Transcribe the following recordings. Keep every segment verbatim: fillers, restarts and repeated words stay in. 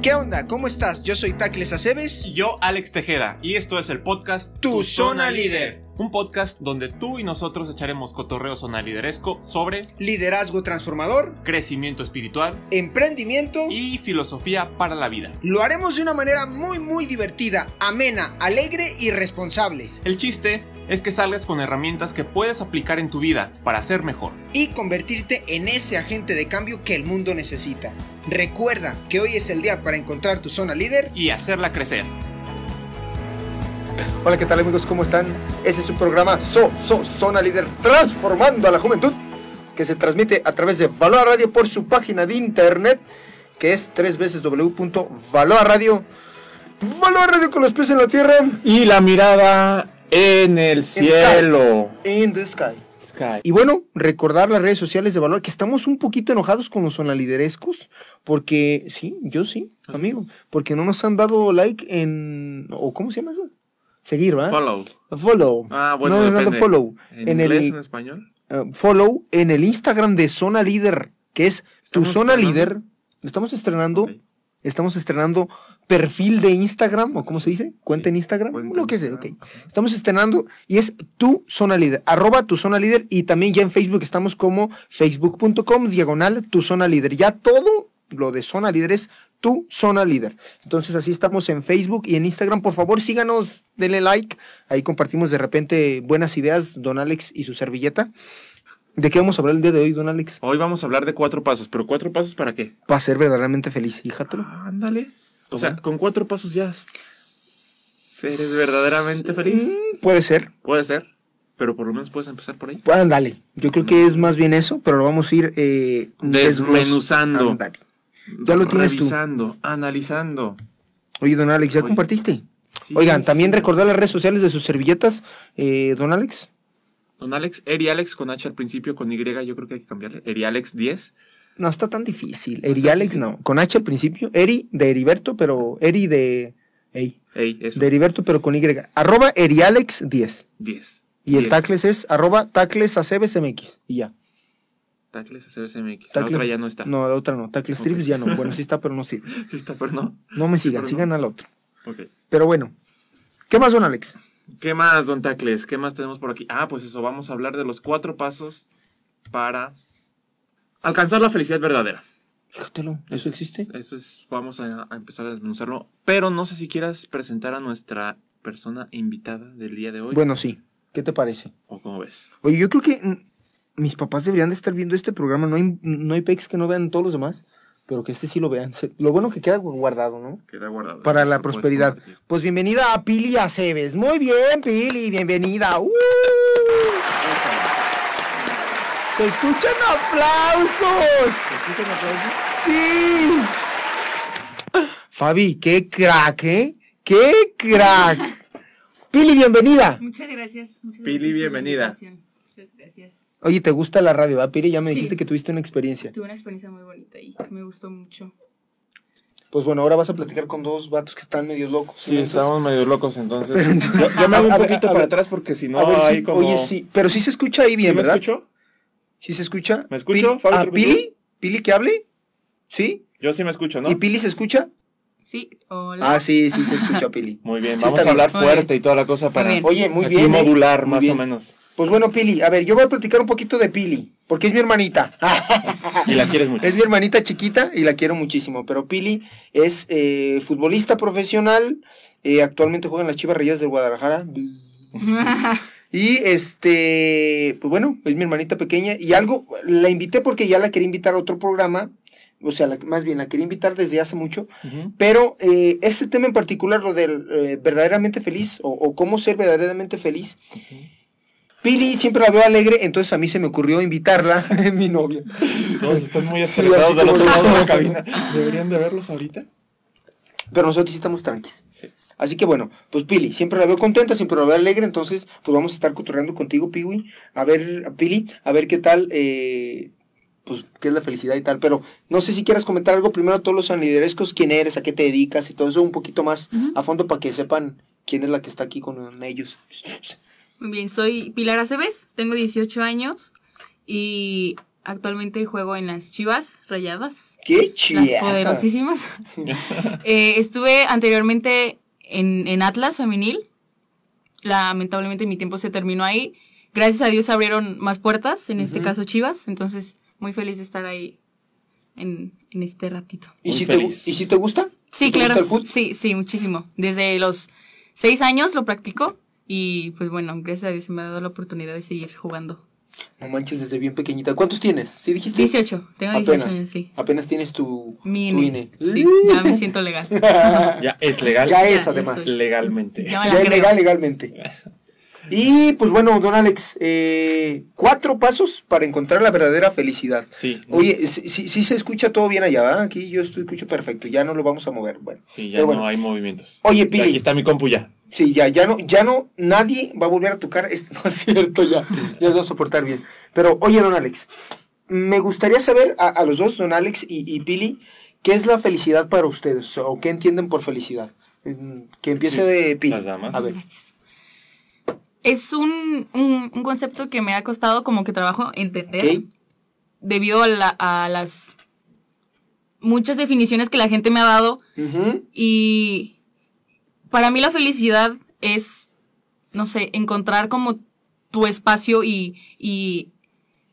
¿Qué onda? ¿Cómo estás? Yo soy Tacles Aceves. Y yo, Alex Tejeda. Y esto es el podcast Tu, tu Zona, Zona Líder. Líder. Un podcast donde tú y nosotros echaremos cotorreo zonalideresco sobre liderazgo transformador, crecimiento espiritual, emprendimiento y filosofía para la vida. Lo haremos de una manera muy muy divertida, amena, alegre y responsable. El chiste es que salgas con herramientas que puedes aplicar en tu vida para ser mejor y convertirte en ese agente de cambio que el mundo necesita. Recuerda que hoy es el día para encontrar tu zona líder y hacerla crecer. Hola, ¿qué tal amigos? ¿Cómo están? Este es su programa So, So, Zona Líder, transformando a la juventud, que se transmite a través de Valora Radio por su página de internet, que es tres veces doble u punto valora radio. Valora Radio con los pies en la tierra y la mirada en el cielo. In the sky. Sky. Y bueno, recordar las redes sociales de Valor, que estamos un poquito enojados con los zonaliderescos, porque sí, yo sí, amigo, porque no nos han dado like en, o ¿cómo se llama eso? Seguir, ¿verdad? Follow. Follow. Ah, bueno, no, depende. No, no, follow. ¿En, en inglés, el, en español? Uh, follow en el Instagram de Zona Líder, que es Tu Zona estrenando? Líder. Estamos estrenando, okay. estamos estrenando perfil de Instagram, o ¿cómo se dice? Cuenta sí. en Instagram, Cuenta lo que sea, ok. Estamos estrenando y es Tu Zona Líder, arroba Tu Zona Líder, y también ya en Facebook estamos como facebook.com diagonal Tu Zona Líder. Ya todo lo de Zona Líder es Tu Zona Líder. Entonces así estamos en Facebook y en Instagram. Por favor, síganos, denle like. Ahí compartimos de repente buenas ideas, don Alex y su servilleta. ¿De qué vamos a hablar el día de hoy, don Alex? Hoy vamos a hablar de cuatro pasos. ¿Pero cuatro pasos para qué? Para ser verdaderamente feliz, híjatelo. Ah, ándale. O ¿Cómo? sea, con cuatro pasos ya eres verdaderamente feliz. Mm, puede ser. Puede ser. Pero por lo menos puedes empezar por ahí. Pues ándale. Yo creo que es más bien eso, pero lo vamos a ir eh, desmenuzando. Ándale. Ya lo tienes tú. Revisando, analizando. Oye, don Alex, ¿ya Oye. compartiste? Sí, Oigan, sí, también sí. recordar las redes sociales de sus servilletas, eh, don Alex. Don Alex, Eri Alex con H al principio, con Y, yo creo que hay que cambiarle. Eri Alex diez. No está tan difícil. No Eri Alex difícil. no. Con H al principio. Eri de Eriberto, pero Eri de. Ey. Ey, eso. De Eriberto, pero con Y. Arroba Eri Alex diez. diez. Y diez. El Tacles es arroba Tacles Aceves M X. Y ya. Tacles Aceves M X. La otra ya no está. No, la otra no. Tacles okay. Trips ya no. Bueno, sí está, pero no sirve. Sí está, pero no. No me sigan, pero sigan no. al otro. Ok. Pero bueno. ¿Qué más, don Alex? ¿Qué más, don Tacles? ¿Qué más tenemos por aquí? Ah, pues eso, vamos a hablar de los cuatro pasos para alcanzar la felicidad verdadera. Fíjatelo, ¿eso, ¿eso existe? Es, eso es, vamos a, a empezar a desmenuzarlo. Pero no sé si quieras presentar a nuestra persona invitada del día de hoy. Bueno, sí. ¿Qué te parece? ¿O cómo ves? Oye, yo creo que mis papás deberían de estar viendo este programa. No hay, no hay pecs que no vean todos los demás, pero que este sí lo vean. Lo bueno que queda guardado, ¿no? Queda guardado. Para la prosperidad. Pues bienvenida a Pili Aceves. Muy bien, Pili, bienvenida. ¡Uh! ¡Se escuchan aplausos! ¿Se escuchan aplausos? ¡Sí! Fabi, qué crack, ¿eh? ¡Qué crack! Pili, bienvenida. Muchas gracias. Muchas Pili, gracias bienvenida. Muchas gracias. Oye, ¿te gusta la radio, ah, Piri? Ya me sí. dijiste que tuviste una experiencia. Tuve una experiencia muy bonita y me gustó mucho. Pues bueno, ahora vas a platicar con dos vatos que están medio locos. Sí, estamos medio locos, entonces. entonces yo, yo me hago un a poquito ver, para atrás porque si no hay sí, como... Oye, sí, pero sí se escucha ahí bien, ¿Sí ¿verdad? ¿Me escucho? ¿Sí se escucha? ¿Me escucho? Pili, ¿A Pili? ¿Pili que hable? ¿Sí? Yo sí me escucho, ¿no? ¿Y Pili se escucha? Sí, hola. Ah, sí, sí se escucha, Pili. Muy bien, sí, vamos a hablar bien. fuerte y toda la cosa para... Muy Oye, muy bien. modular, muy más bien. o menos. Pues bueno, Pili, a ver, yo voy a platicar un poquito de Pili, porque es mi hermanita. Y la quieres mucho. Es mi hermanita chiquita y la quiero muchísimo, pero Pili es eh, futbolista profesional, eh, actualmente juega en las Chivas Rayadas de Guadalajara. Y este, pues bueno, es mi hermanita pequeña y algo, la invité porque ya la quería invitar a otro programa, o sea, la, más bien la quería invitar desde hace mucho, uh-huh. pero eh, este tema en particular, lo del eh, verdaderamente feliz o, o cómo ser verdaderamente feliz, uh-huh. Pili siempre la veo alegre, entonces a mí se me ocurrió invitarla, mi novia. Todos están muy acelerados sí, del otro lado de la cabina. Deberían de verlos ahorita. Pero nosotros sí estamos tranquilos. Sí. Así que bueno, pues Pili, siempre la veo contenta, siempre la veo alegre, entonces pues vamos a estar cotorreando contigo, Piwi. A ver, a Pili, a ver qué tal, eh, pues qué es la felicidad y tal. Pero no sé si quieras comentar algo primero a todos los sanliderescos, quién eres, a qué te dedicas y todo eso un poquito más uh-huh. a fondo para que sepan quién es la que está aquí con ellos. Muy bien, soy Pilar Aceves, tengo dieciocho años y Actualmente juego en las Chivas Rayadas. ¡Qué chivas! Las poderosísimas. eh, estuve anteriormente en, en Atlas femenil. Lamentablemente mi tiempo se terminó ahí. Gracias a Dios abrieron más puertas, en uh-huh. este caso Chivas. Entonces, muy feliz de estar ahí en, en este ratito. ¿Y si, te, ¿Y si te gusta? Sí, ¿Te claro. Gusta el fútbol? Sí, sí, muchísimo. Desde los seis años lo practico. Y pues bueno, gracias a Dios me ha dado la oportunidad de seguir jugando. No manches, desde bien pequeñita. ¿Cuántos tienes? ¿Sí dijiste? dieciocho. Tengo dieciocho apenas, años, sí. Apenas tienes tu, Mi tu I N E. Sí, ya me siento legal. Ya es legal. Ya, ya es, además. Ya legalmente. Ya, ya es legal, legalmente. Y pues bueno, don Alex, eh, cuatro pasos para encontrar la verdadera felicidad. Sí. Oye, sí, sí, sí se escucha todo bien allá, ¿verdad? Aquí yo estoy, escucho perfecto, ya no lo vamos a mover. Bueno, sí, ya no bueno. hay movimientos. Oye, Pili. Aquí está mi compu ya. Sí, ya, ya no, ya no, nadie va a volver a tocar este, no es cierto, ya, ya lo va a soportar bien. Pero, oye, don Alex, me gustaría saber a, a los dos, don Alex y, y Pili, ¿qué es la felicidad para ustedes? ¿O qué entienden por felicidad? Que empiece de Pili. Las damas. A ver. Gracias. Es un, un, un concepto que me ha costado como que trabajo entender, okay. debido a, la, a las muchas definiciones que la gente me ha dado, uh-huh. y para mí la felicidad es, no sé, encontrar como tu espacio y, y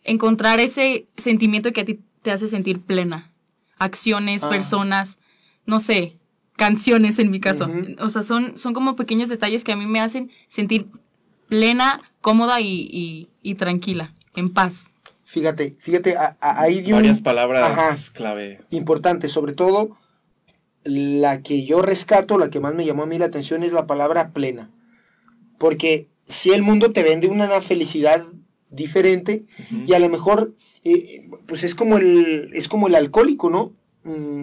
encontrar ese sentimiento que a ti te hace sentir plena, acciones, ah. personas, no sé, canciones en mi caso, uh-huh. o sea, son, son como pequeños detalles que a mí me hacen sentir plena, cómoda y, y, y tranquila, en paz. Fíjate, fíjate, a, a, ahí dio varias un, palabras ajá, clave. Importante, sobre todo, la que yo rescato, la que más me llamó a mí la atención es la palabra plena. Porque si el mundo te vende una felicidad diferente, uh-huh. y a lo mejor, eh, pues es como el, es como el alcohólico, ¿no?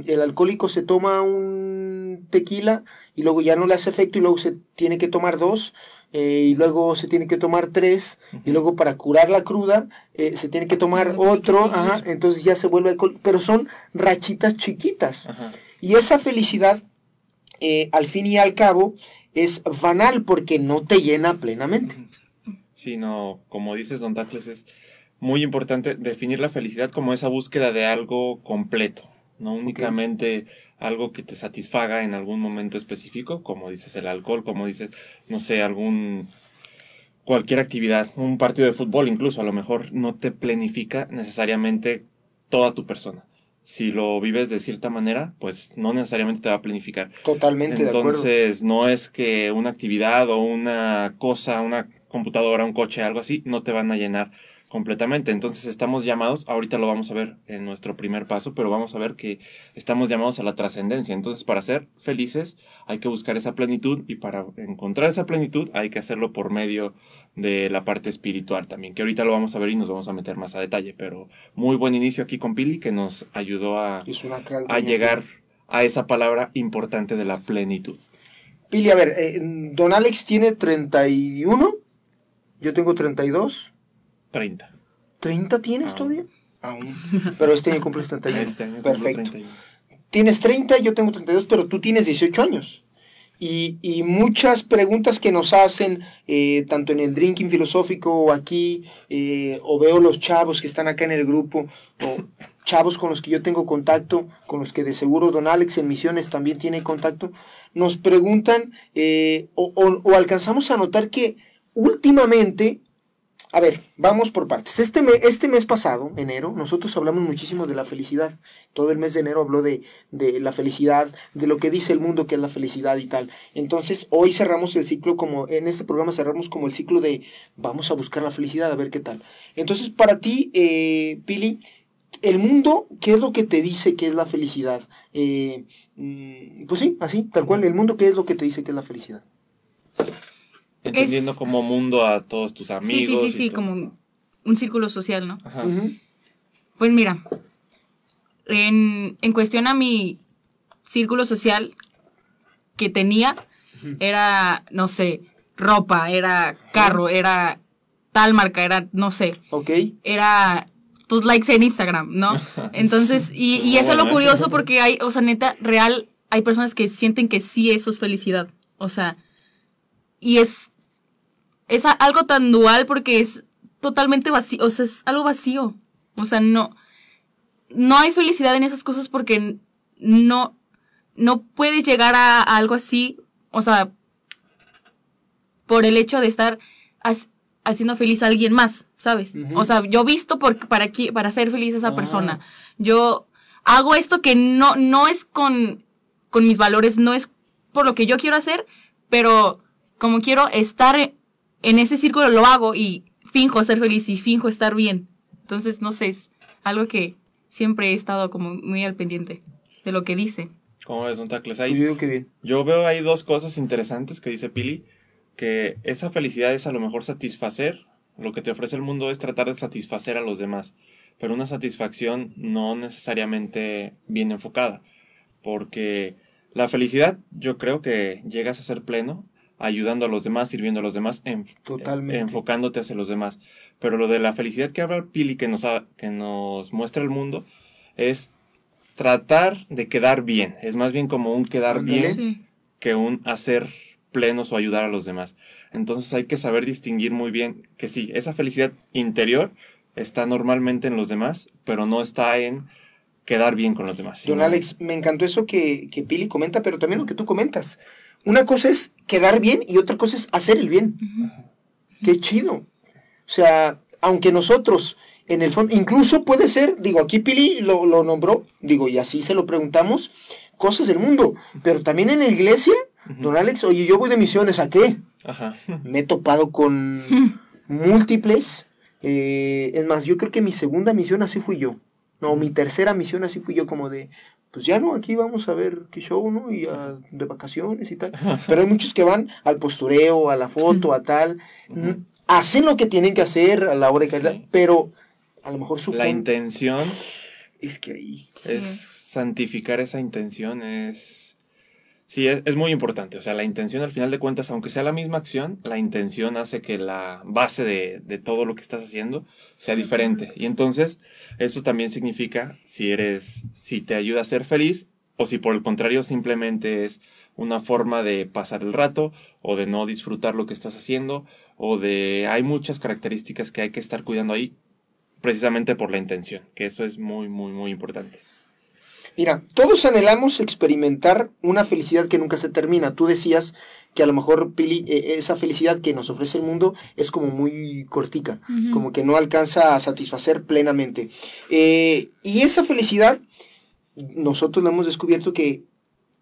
El alcohólico se toma un tequila y luego ya no le hace efecto y luego se tiene que tomar dos. Eh, y luego se tiene que tomar tres, uh-huh. y luego para curar la cruda eh, se tiene que tomar otro, ajá, entonces ya se vuelve alcohol, pero son rachitas chiquitas, uh-huh. y esa felicidad eh, al fin y al cabo es banal porque no te llena plenamente. Sí, no, como dices, don Tacles, es muy importante definir la felicidad como esa búsqueda de algo completo, no únicamente... Okay. Algo que te satisfaga en algún momento específico, como dices el alcohol, como dices, no sé, algún cualquier actividad, un partido de fútbol incluso, a lo mejor no te plenifica necesariamente toda tu persona. Si lo vives de cierta manera, pues no necesariamente te va a plenificar. Totalmente de acuerdo. Entonces, no es que una actividad o una cosa, una computadora, un coche, algo así, no te van a llenar completamente. Entonces estamos llamados, ahorita lo vamos a ver en nuestro primer paso, pero vamos a ver que estamos llamados a la trascendencia. Entonces, para ser felices hay que buscar esa plenitud, y para encontrar esa plenitud hay que hacerlo por medio de la parte espiritual también, que ahorita lo vamos a ver y nos vamos a meter más a detalle. Pero muy buen inicio aquí con Pili, que nos ayudó a, a llegar a esa palabra importante de la plenitud. Pili, a ver, eh, don Alex tiene treinta y uno, yo tengo treinta y dos. treinta. ¿treinta tienes Aún. todavía? Aún. Pero este año cumples treinta y uno. Este año Perfecto. treinta y uno. Tienes treinta, yo tengo treinta y dos, pero tú tienes dieciocho años. Y, y muchas preguntas que nos hacen, eh, tanto en el Drinking Filosófico o aquí, eh, o veo los chavos que están acá en el grupo, o chavos con los que yo tengo contacto, con los que de seguro don Alex en Misiones también tiene contacto, nos preguntan, eh, o, o, o alcanzamos a notar que últimamente... A ver, vamos por partes. Este, me, este mes pasado, enero, nosotros hablamos muchísimo de la felicidad. Todo el mes de enero habló de, de la felicidad, de lo que dice el mundo que es la felicidad y tal. Entonces, hoy cerramos el ciclo como, en este programa cerramos como el ciclo de vamos a buscar la felicidad, a ver qué tal. Entonces, para ti, eh, Pili, el mundo, ¿qué es lo que te dice que es la felicidad? Eh, pues sí, así, tal cual. El mundo, ¿qué es lo que te dice que es la felicidad? Entendiendo es, como mundo a todos tus amigos. Sí, sí, sí, sí, como un círculo social, ¿no? Ajá. Uh-huh. Pues mira, en, en cuestión a mi círculo social que tenía, uh-huh. era, no sé, ropa, era carro, uh-huh. era tal marca, era, no sé. Ok. Era tus likes en Instagram, ¿no? Entonces, y, y eso es lo curioso porque hay, o sea, neta, real, hay personas que sienten que sí eso es felicidad. O sea, y es... Es algo tan dual porque es totalmente vacío, o sea, es algo vacío. O sea, no, no hay felicidad en esas cosas porque no, no puedes llegar a, a algo así, o sea, por el hecho de estar as, haciendo feliz a alguien más, ¿sabes? Uh-huh. O sea, yo visto por, para, aquí, para ser feliz a esa ah. persona. Yo hago esto que no, no es con, con mis valores, no es por lo que yo quiero hacer, pero como quiero estar en ese círculo lo hago y finjo ser feliz y finjo estar bien. Entonces, no sé, es algo que siempre he estado como muy al pendiente de lo que dice. ¿Cómo ves, don Tacles? Ahí, yo, yo veo ahí dos cosas interesantes que dice Pili, que esa felicidad es a lo mejor satisfacer, lo que te ofrece el mundo es tratar de satisfacer a los demás, pero una satisfacción no necesariamente bien enfocada, porque la felicidad yo creo que llegas a ser pleno ayudando a los demás, sirviendo a los demás, enf- Totalmente. enfocándote hacia los demás. Pero lo de la felicidad que habla Pili, que nos, ha, que nos muestra el mundo, es tratar de quedar bien. Es más bien como un quedar ¿Sí? bien que un hacer plenos o ayudar a los demás. Entonces hay que saber distinguir muy bien que sí, esa felicidad interior está normalmente en los demás, pero no está en quedar bien con los demás. Don Alex, me encantó eso que, que Pili comenta, pero también lo que tú comentas. Una cosa es quedar bien y otra cosa es hacer el bien. Uh-huh. ¡Qué chido! O sea, aunque nosotros, en el fondo, incluso puede ser, digo, aquí Pili lo, lo nombró, digo, y así se lo preguntamos, cosas del mundo, pero también en la iglesia, uh-huh. Don Alex, oye, yo voy de misiones, ¿a qué? Ajá. Me he topado con múltiples, eh, es más, yo creo que mi segunda misión así fui yo, no, mi tercera misión así fui yo como de... Pues ya no, aquí vamos a ver qué show, ¿no? Y a, de vacaciones y tal. Pero hay muchos que van al postureo, a la foto, a tal. Uh-huh. Hacen lo que tienen que hacer a la hora de caer, sí. Pero a lo mejor su... La fin... intención... Es que ahí... Es sí. santificar esa intención, es... Sí, es, es muy importante. O sea, la intención, al final de cuentas, aunque sea la misma acción, la intención hace que la base de, de todo lo que estás haciendo sea diferente. Y entonces, eso también significa si eres, si te ayuda a ser feliz, o si por el contrario simplemente es una forma de pasar el rato, o de no disfrutar lo que estás haciendo, o de... Hay muchas características que hay que estar cuidando ahí, precisamente por la intención, que eso es muy, muy, muy importante. Mira, todos anhelamos experimentar una felicidad que nunca se termina. Tú decías que a lo mejor, Pili, eh, esa felicidad que nos ofrece el mundo es como muy cortica, uh-huh. como que no alcanza a satisfacer plenamente. Eh, y esa felicidad, nosotros la hemos descubierto que,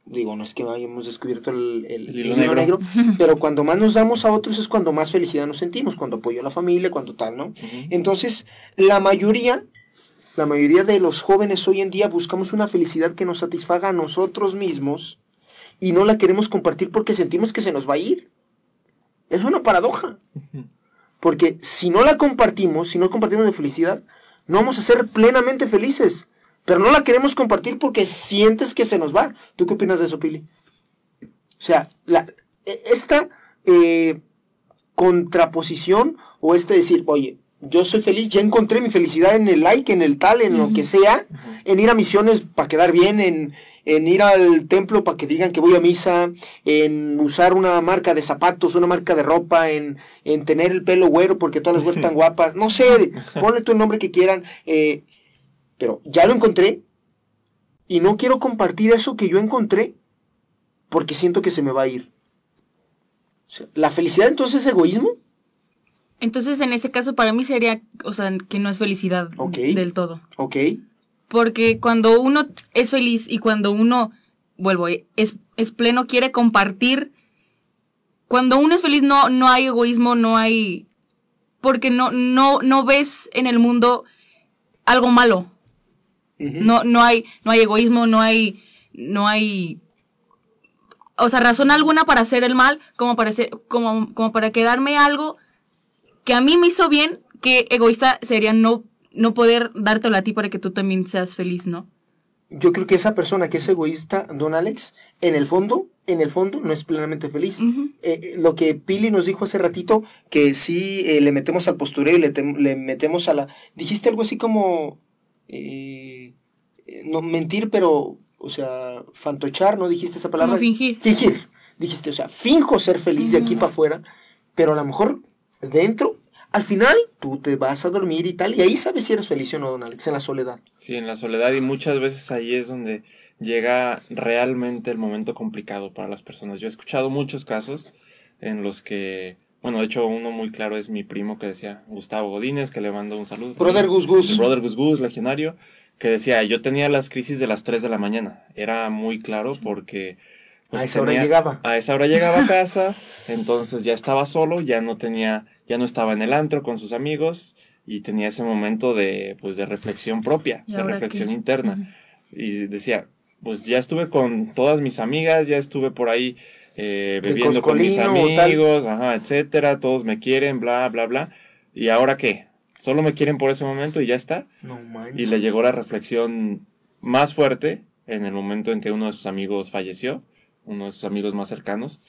digo, no es que hayamos descubierto el, el, el hilo negro, negro pero cuando más nos damos a otros es cuando más felicidad nos sentimos, cuando apoyo a la familia, cuando tal, ¿no? Uh-huh. Entonces, la mayoría... La mayoría de los jóvenes hoy en día buscamos una felicidad que nos satisfaga a nosotros mismos y no la queremos compartir porque sentimos que se nos va a ir. Es una paradoja. Porque si no la compartimos, si no compartimos la felicidad, no vamos a ser plenamente felices. Pero no la queremos compartir porque sientes que se nos va. ¿Tú qué opinas de eso, Pili? O sea, la, esta eh, contraposición o este decir, oye, yo soy feliz, ya encontré mi felicidad en el like, en el tal, en uh-huh. lo que sea, uh-huh. en ir a misiones para quedar bien, en, en ir al templo para que digan que voy a misa, en usar una marca de zapatos, una marca de ropa, en, en tener el pelo güero porque todas las güeras están guapas, no sé, ponle tú el nombre que quieran, eh, pero ya lo encontré y no quiero compartir eso que yo encontré porque siento que se me va a ir. O sea, ¿la felicidad entonces es egoísmo? Entonces, en ese caso, para mí sería, o sea, que no es felicidad okay. del todo. Ok. Porque cuando uno es feliz y cuando uno, vuelvo, es, es pleno, quiere compartir. Cuando uno es feliz no, no hay egoísmo, no hay... Porque no, no, no ves en el mundo algo malo. Uh-huh. No, no hay, no hay egoísmo, no hay, no hay... O sea, razón alguna para hacer el mal, como para, ser, como, como para quedarme algo... Que a mí me hizo bien, que egoísta sería no, no poder dártelo a ti para que tú también seas feliz, ¿no? Yo creo que esa persona que es egoísta, don Alex, en el fondo, en el fondo no es plenamente feliz. Uh-huh. Eh, lo que Pili nos dijo hace ratito, que sí eh, le metemos al postureo y le, te, le metemos a la... Dijiste algo así como... Eh, no mentir, pero... O sea, fantochar, ¿no dijiste esa palabra? Como fingir. Fingir. Dijiste, o sea, finjo ser feliz uh-huh. de aquí para afuera, pero a lo mejor... Dentro al final tú te vas a dormir y tal, y ahí sabes si eres feliz o no, don Alex, en la soledad. Sí, en la soledad, y muchas veces ahí es donde llega realmente el momento complicado para las personas. Yo he escuchado muchos casos en los que, bueno, de hecho uno muy claro es mi primo que decía, Gustavo Godínez, que le mando un saludo. Brother Gus Gus. Brother Gus Gus, legionario, que decía, yo tenía las crisis de las tres de la mañana, era muy claro porque... Pues a esa tenía, hora llegaba. A esa hora llegaba a casa, entonces ya estaba solo, ya no tenía, ya no estaba en el antro con sus amigos y tenía ese momento de, pues, de reflexión propia, de reflexión qué? interna. Uh-huh. Y decía, pues ya estuve con todas mis amigas, ya estuve por ahí eh, bebiendo con mis amigos, ajá, etcétera, todos me quieren, bla, bla, bla. ¿Y ahora qué? Solo me quieren por ese momento y ya está. No manches. Y le llegó la reflexión más fuerte en el momento en que uno de sus amigos falleció. Uno de sus amigos más cercanos,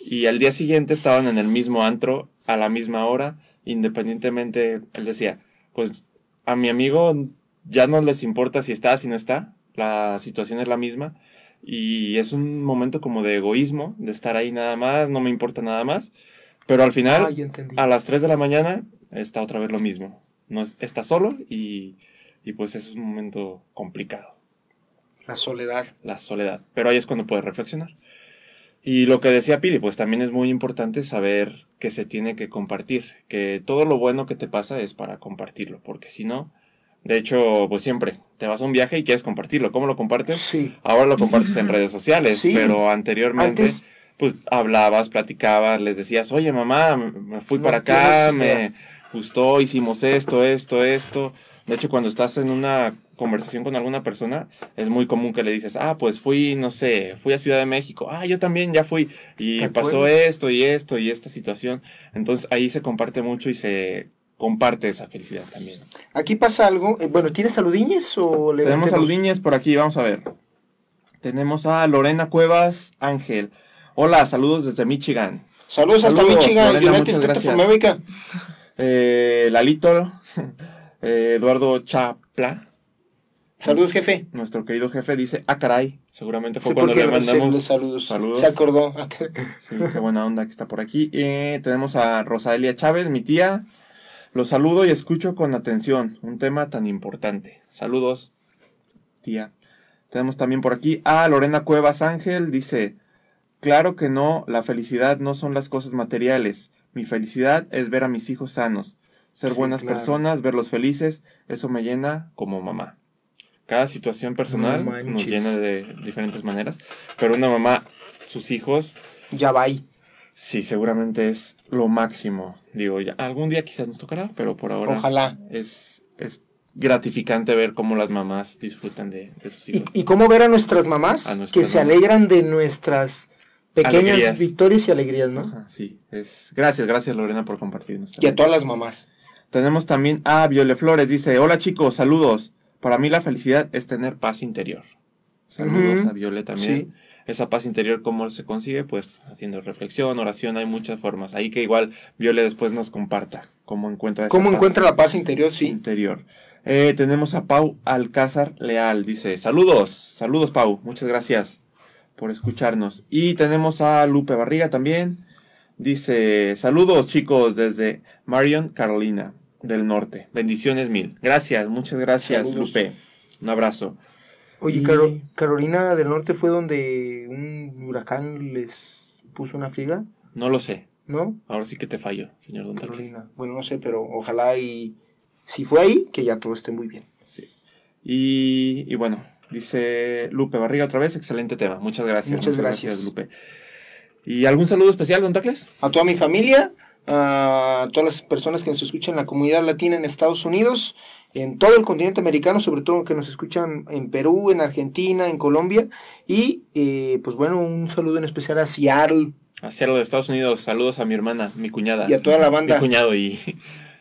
y al día siguiente estaban en el mismo antro, a la misma hora, independientemente. Él decía, pues a mi amigo ya no les importa si está, si no está, la situación es la misma, y es un momento como de egoísmo, de estar ahí nada más, no me importa nada más, pero al final, ah, a las tres de la mañana, está otra vez lo mismo, no es, está solo, y, y pues es un momento complicado. La soledad. La soledad. Pero ahí es cuando puedes reflexionar. Y lo que decía Pili, pues también es muy importante saber que se tiene que compartir. Que todo lo bueno que te pasa es para compartirlo. Porque si no, de hecho, pues siempre te vas a un viaje y quieres compartirlo. ¿Cómo lo compartes? Sí. Ahora lo compartes en redes sociales. Sí. Pero anteriormente, Antes... pues hablabas, platicabas, les decías, oye mamá, me fui no para acá, me gustó, hicimos esto, esto, esto. De hecho, cuando estás en una conversación con alguna persona, es muy común que le dices, ah, pues fui, no sé, fui a Ciudad de México, ah, yo también ya fui, y pasó esto, y esto, y esta situación, entonces ahí se comparte mucho y se comparte esa felicidad también. Aquí pasa algo, bueno, ¿tienes saludiñes o le Tenemos saludiñes por aquí, vamos a ver, tenemos a Lorena Cuevas Ángel, hola, saludos desde Michigan. Saludos, saludos hasta Michigan, Lorena, United States of America. Eh, Lalito, eh, Eduardo Chapla. Saludos, jefe. Nuestro querido jefe dice, ah, caray. Seguramente fue sí, cuando le mandamos los saludos. saludos. Se acordó. Sí, qué buena onda que está por aquí. Eh, tenemos a Rosaelia Chávez, mi tía. Los saludo y escucho con atención. Un tema tan importante. Saludos, tía. Tenemos también por aquí a Lorena Cuevas Ángel. Dice, claro que no, la felicidad no son las cosas materiales. Mi felicidad es ver a mis hijos sanos. Ser sí, buenas claro. personas, verlos felices. Eso me llena como mamá. Cada situación personal no nos llena de diferentes maneras. Pero una mamá, sus hijos... Ya va ahí. Sí, seguramente es lo máximo. Digo, ya algún día quizás nos tocará, pero por ahora... Ojalá. Es, es gratificante ver cómo las mamás disfrutan de, de sus hijos. Y, y cómo ver a nuestras mamás a nuestras que mamás. se alegran de nuestras pequeñas alegrías. victorias y alegrías, ¿no? Ajá, sí. Es... Gracias, gracias Lorena por compartirnos. Y a todas las mamás. Tenemos también a Viole Flores. Dice, hola chicos, saludos. Para mí la felicidad es tener paz interior. Saludos uh-huh. a Viole también. Sí. Esa paz interior, ¿cómo se consigue? Pues haciendo reflexión, oración, hay muchas formas. Ahí que igual Viole después nos comparta cómo encuentra esa ¿Cómo paz encuentra la paz interior? Sí. Interior. Eh, tenemos a Pau Alcázar Leal. Dice, saludos, saludos Pau. Muchas gracias por escucharnos. Y tenemos a Lupe Barriga también. Dice, saludos chicos desde Marion, Carolina del norte. Bendiciones mil. Gracias, muchas gracias, Saludos. Lupe. Un abrazo. Oye, y... Caro- Carolina del Norte fue donde un huracán les puso una friega. No lo sé. ¿No? Ahora sí que te fallo, señor Don Carolina. Tacles. Bueno, no sé, pero ojalá y si fue ahí, que ya todo esté muy bien. Sí. Y, y bueno, dice Lupe Barriga otra vez, excelente tema. Muchas gracias. Muchas, muchas gracias. gracias, Lupe. ¿Y algún saludo especial, Don Tacles? A toda mi familia. A todas las personas que nos escuchan en la comunidad latina en Estados Unidos, en todo el continente americano, sobre todo que nos escuchan en Perú, en Argentina, en Colombia, y eh, pues bueno, un saludo en especial a Seattle. A Seattle de Estados Unidos, saludos a mi hermana, mi cuñada. Y a toda la banda. Mi cuñado y,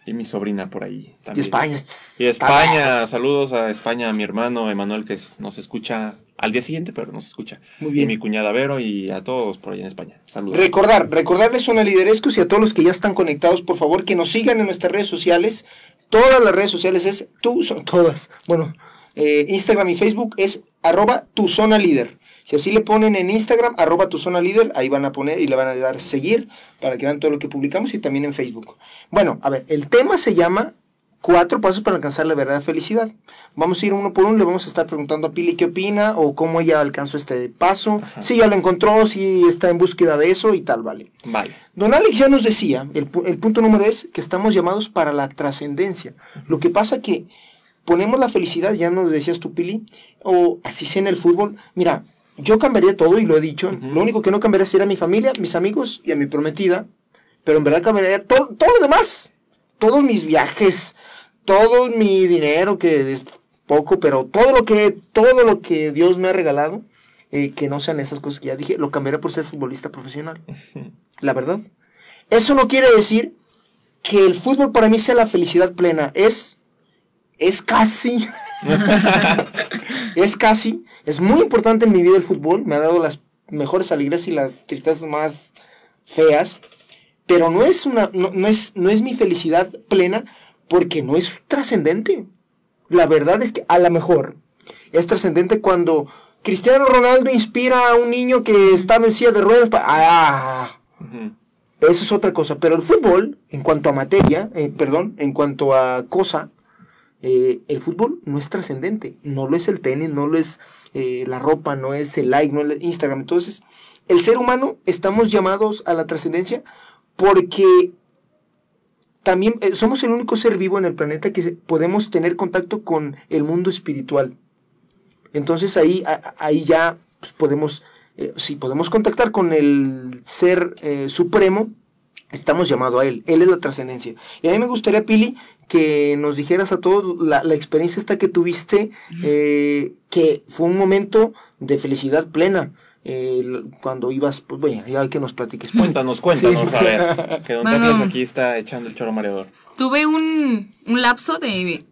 y mi sobrina por ahí también. Y España. Y España, saludos a España, a mi hermano Emanuel que nos escucha al día siguiente, pero nos escucha. Muy bien. Y mi cuñada Vero y a todos por ahí en España. Saludos. Recordar, recordarles Zona Liderescos y a todos los que ya están conectados, por favor, que nos sigan en nuestras redes sociales. Todas las redes sociales es tu, son todas. Bueno, eh, Instagram y Facebook es arroba tu zona líder. Si así le ponen en Instagram, arroba tu zona líder, ahí van a poner y le van a dar seguir para que vean todo lo que publicamos, y también en Facebook. Bueno, a ver, el tema se llama Cuatro pasos para alcanzar la verdadera felicidad. Vamos a ir uno por uno, le vamos a estar preguntando a Pili qué opina o cómo ella alcanzó este paso. Ajá. Si ya lo encontró, si está en búsqueda de eso y tal, vale. Vale. Don Alex ya nos decía, el, el punto número es que estamos llamados para la trascendencia. Lo que pasa que ponemos la felicidad, ya nos decías tú, Pili, o así sea en el fútbol. Mira, yo cambiaría todo y lo he dicho. Ajá. Lo único que no cambiaría sería a mi familia, mis amigos y a mi prometida. Pero en verdad cambiaría todo, todo lo demás. Todos mis viajes, todo mi dinero, que es poco, pero todo lo que, todo lo que Dios me ha regalado, eh, que no sean esas cosas que ya dije, lo cambiaré por ser futbolista profesional. La verdad. Eso no quiere decir que el fútbol para mí sea la felicidad plena. Es, es casi, es casi, es muy importante en mi vida el fútbol. Me ha dado las mejores alegrías y las tristezas más feas. Pero no es, una, no, no es, no es mi felicidad plena, porque no es trascendente. La verdad es que a lo mejor es trascendente cuando Cristiano Ronaldo inspira a un niño que estaba en silla de ruedas. ¡Ah! Uh-huh. Eso es otra cosa. Pero el fútbol, en cuanto a materia, eh, perdón, en cuanto a cosa, eh, el fútbol no es trascendente. No lo es el tenis, no lo es eh, la ropa, no es el like, no es el Instagram. Entonces, el ser humano estamos llamados a la trascendencia porque también somos el único ser vivo en el planeta que podemos tener contacto con el mundo espiritual. Entonces ahí, ahí ya pues, podemos, eh, si podemos contactar con el ser eh, supremo, estamos llamados a él. Él es la trascendencia. Y a mí me gustaría, Pili, que nos dijeras a todos la, la experiencia esta que tuviste, eh, que fue un momento de felicidad plena. Eh, cuando ibas, pues bueno, ya hay que nos platiques. Cuéntanos, cuéntanos, sí. A ver, que don Tacles bueno, aquí está echando el choro mareador. Tuve un, un lapso de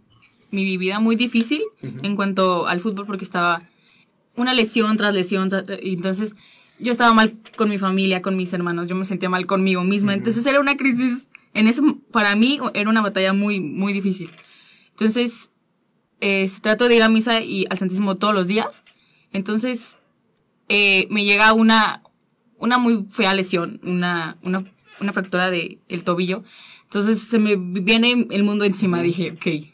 mi vida muy difícil, uh-huh, en cuanto al fútbol, porque estaba una lesión tras lesión, tras, y entonces yo estaba mal con mi familia, con mis hermanos, yo me sentía mal conmigo misma, uh-huh, entonces era una crisis, en ese, para mí era una batalla muy, muy difícil. Entonces, eh, trato de ir a misa y al Santísimo todos los días, entonces... Eh, me llega una, una muy fea lesión, una, una, una fractura de el tobillo. Entonces se me viene el mundo encima. Dije, ok,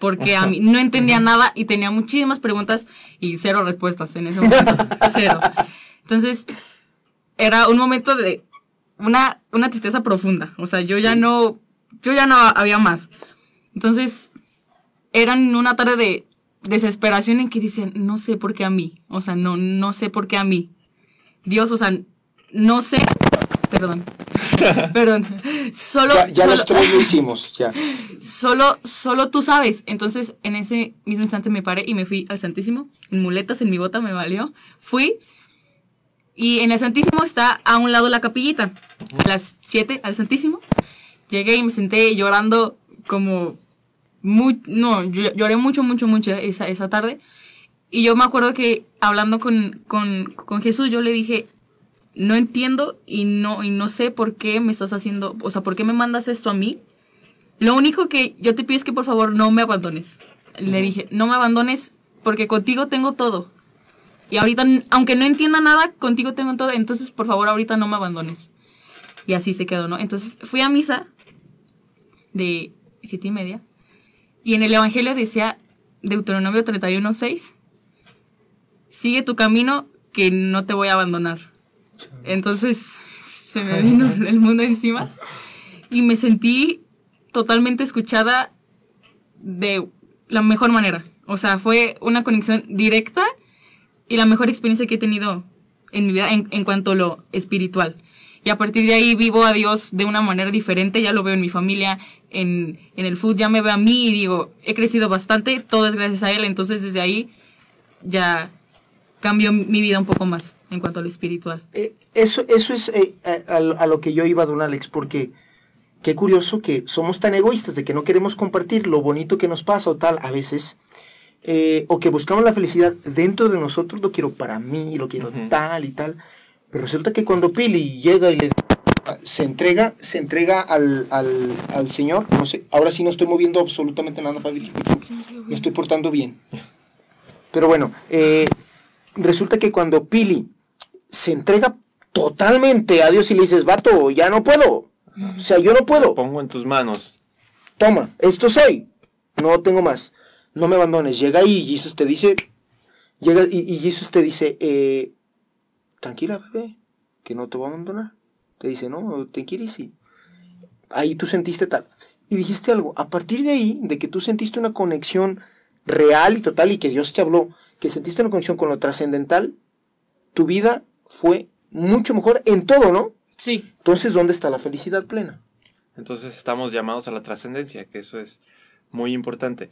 porque a mí no entendía nada y tenía muchísimas preguntas y cero respuestas en ese momento, cero. Entonces era un momento de una, una tristeza profunda. O sea, yo ya no, yo ya no había más. Entonces eran una tarde de desesperación en que dicen, no sé por qué a mí, o sea, no, no sé por qué a mí, Dios, o sea, no sé, perdón, perdón, solo... Ya, ya solo, los tres lo hicimos, ya. Solo, solo tú sabes. Entonces, en ese mismo instante me paré y me fui al Santísimo, en muletas, en mi bota, me valió, fui, y en el Santísimo está a un lado la capillita, uh-huh, a las siete al Santísimo, llegué y me senté llorando como... Muy, no, lloré mucho, mucho, mucho esa, esa tarde. Y yo me acuerdo que hablando con, con, con Jesús, yo le dije, no entiendo y no, y no sé por qué me estás haciendo, o sea, por qué me mandas esto a mí. Lo único que yo te pido es que por favor no me abandones. Le dije, no me abandones porque contigo tengo todo. Y ahorita, aunque no entienda nada, contigo tengo todo, entonces por favor ahorita no me abandones. Y así se quedó, ¿no? Entonces fui a misa de siete y media. Y en el Evangelio decía, Deuteronomio treinta y uno, seis, sigue tu camino que no te voy a abandonar. Entonces se me vino el mundo encima y me sentí totalmente escuchada de la mejor manera. O sea, fue una conexión directa y la mejor experiencia que he tenido en mi vida en, en cuanto a lo espiritual. Y a partir de ahí vivo a Dios de una manera diferente, ya lo veo en mi familia, En, en el fútbol, ya me veo a mí y digo, he crecido bastante, todo es gracias a él, entonces desde ahí ya cambió mi vida un poco más en cuanto a lo espiritual. Eh, eso, eso es eh, a, a lo que yo iba, don Alex, porque qué curioso que somos tan egoístas de que no queremos compartir lo bonito que nos pasa o tal a veces, eh, o que buscamos la felicidad dentro de nosotros, lo quiero para mí, lo quiero uh-huh, tal y tal, pero resulta que cuando Pili llega y le... se entrega, se entrega al, al, al Señor, no sé, ahora sí no estoy moviendo absolutamente nada, Fabi, me estoy portando bien, pero bueno, eh, resulta que cuando Pili se entrega totalmente a Dios y le dices, vato, ya no puedo, o sea, yo no puedo. Lo pongo en tus manos. Toma, esto soy, no tengo más, no me abandones. Llega y Jesús te dice, llega y, y Jesús te dice, eh, tranquila, bebé, que no te voy a abandonar. Te dice, no, te quieres ir. Ahí tú sentiste tal. Y dijiste algo, a partir de ahí, de que tú sentiste una conexión real y total y que Dios te habló, que sentiste una conexión con lo trascendental, tu vida fue mucho mejor en todo, ¿no? Sí. Entonces, ¿dónde está la felicidad plena? Entonces estamos llamados a la trascendencia, que eso es muy importante.